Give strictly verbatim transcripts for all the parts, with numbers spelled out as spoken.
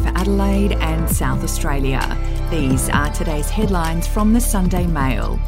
for Adelaide and South Australia. These are today's headlines from the Sunday Mail.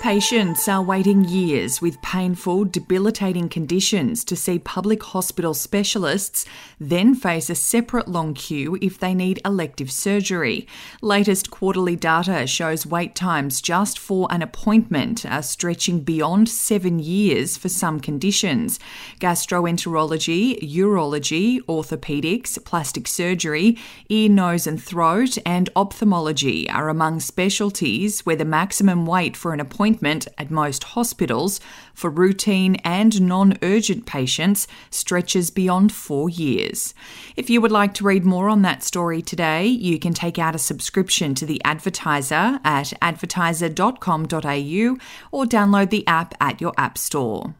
Patients are waiting years with painful, debilitating conditions to see public hospital specialists, then face a separate long queue if they need elective surgery. Latest quarterly data shows wait times just for an appointment are stretching beyond seven years for some conditions. Gastroenterology, urology, orthopedics, plastic surgery, ear, nose and throat and ophthalmology are among specialties where the maximum wait for an appointment at most hospitals for routine and non-urgent patients stretches beyond four years. If you would like to read more on that story today, you can take out a subscription to The Advertiser at advertiser dot com dot a u or download the app at your app store.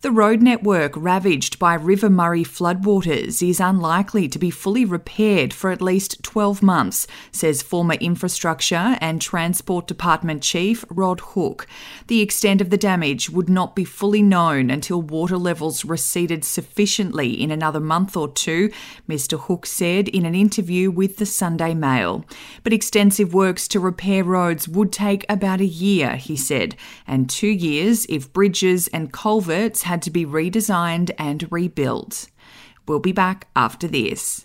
The road network ravaged by River Murray floodwaters is unlikely to be fully repaired for at least twelve months, says former Infrastructure and Transport Department Chief Rod Hook. The extent of the damage would not be fully known until water levels receded sufficiently in another month or two, Mister Hook said in an interview with the Sunday Mail. But extensive works to repair roads would take about a year, he said, and two years if bridges and culverts had had to be redesigned and rebuilt. We'll be back after this.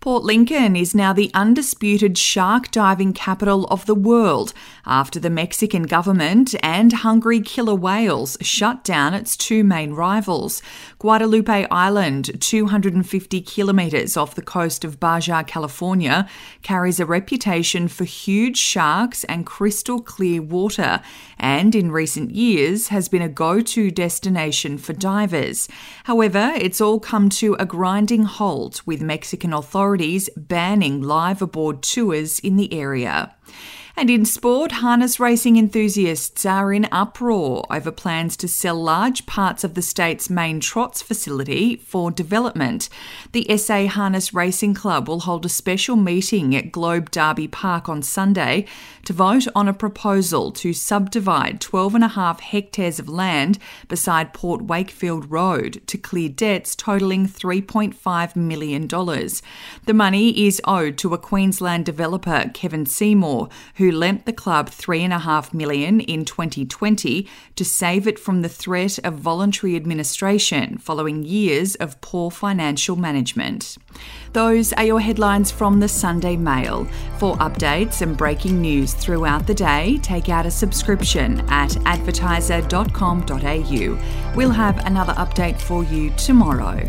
Port Lincoln is now the undisputed shark diving capital of the world after the Mexican government and hungry killer whales shut down its two main rivals. Guadalupe Island, two hundred fifty kilometres off the coast of Baja, California, carries a reputation for huge sharks and crystal clear water and in recent years has been a go-to destination for divers. However, it's all come to a grinding halt with Mexican authorities banning live aboard tours in the area. And in sport, harness racing enthusiasts are in uproar over plans to sell large parts of the state's main trots facility for development. The S A Harness Racing Club will hold a special meeting at Globe Derby Park on Sunday to vote on a proposal to subdivide twelve and a half hectares of land beside Port Wakefield Road to clear debts totaling three point five million dollars. The money is owed to a Queensland developer, Kevin Seymour, who lent the club three point five million dollars in twenty twenty to save it from the threat of voluntary administration following years of poor financial management. Those are your headlines from the Sunday Mail. For updates and breaking news throughout the day, take out a subscription at advertiser dot com dot a u. We'll have another update for you tomorrow.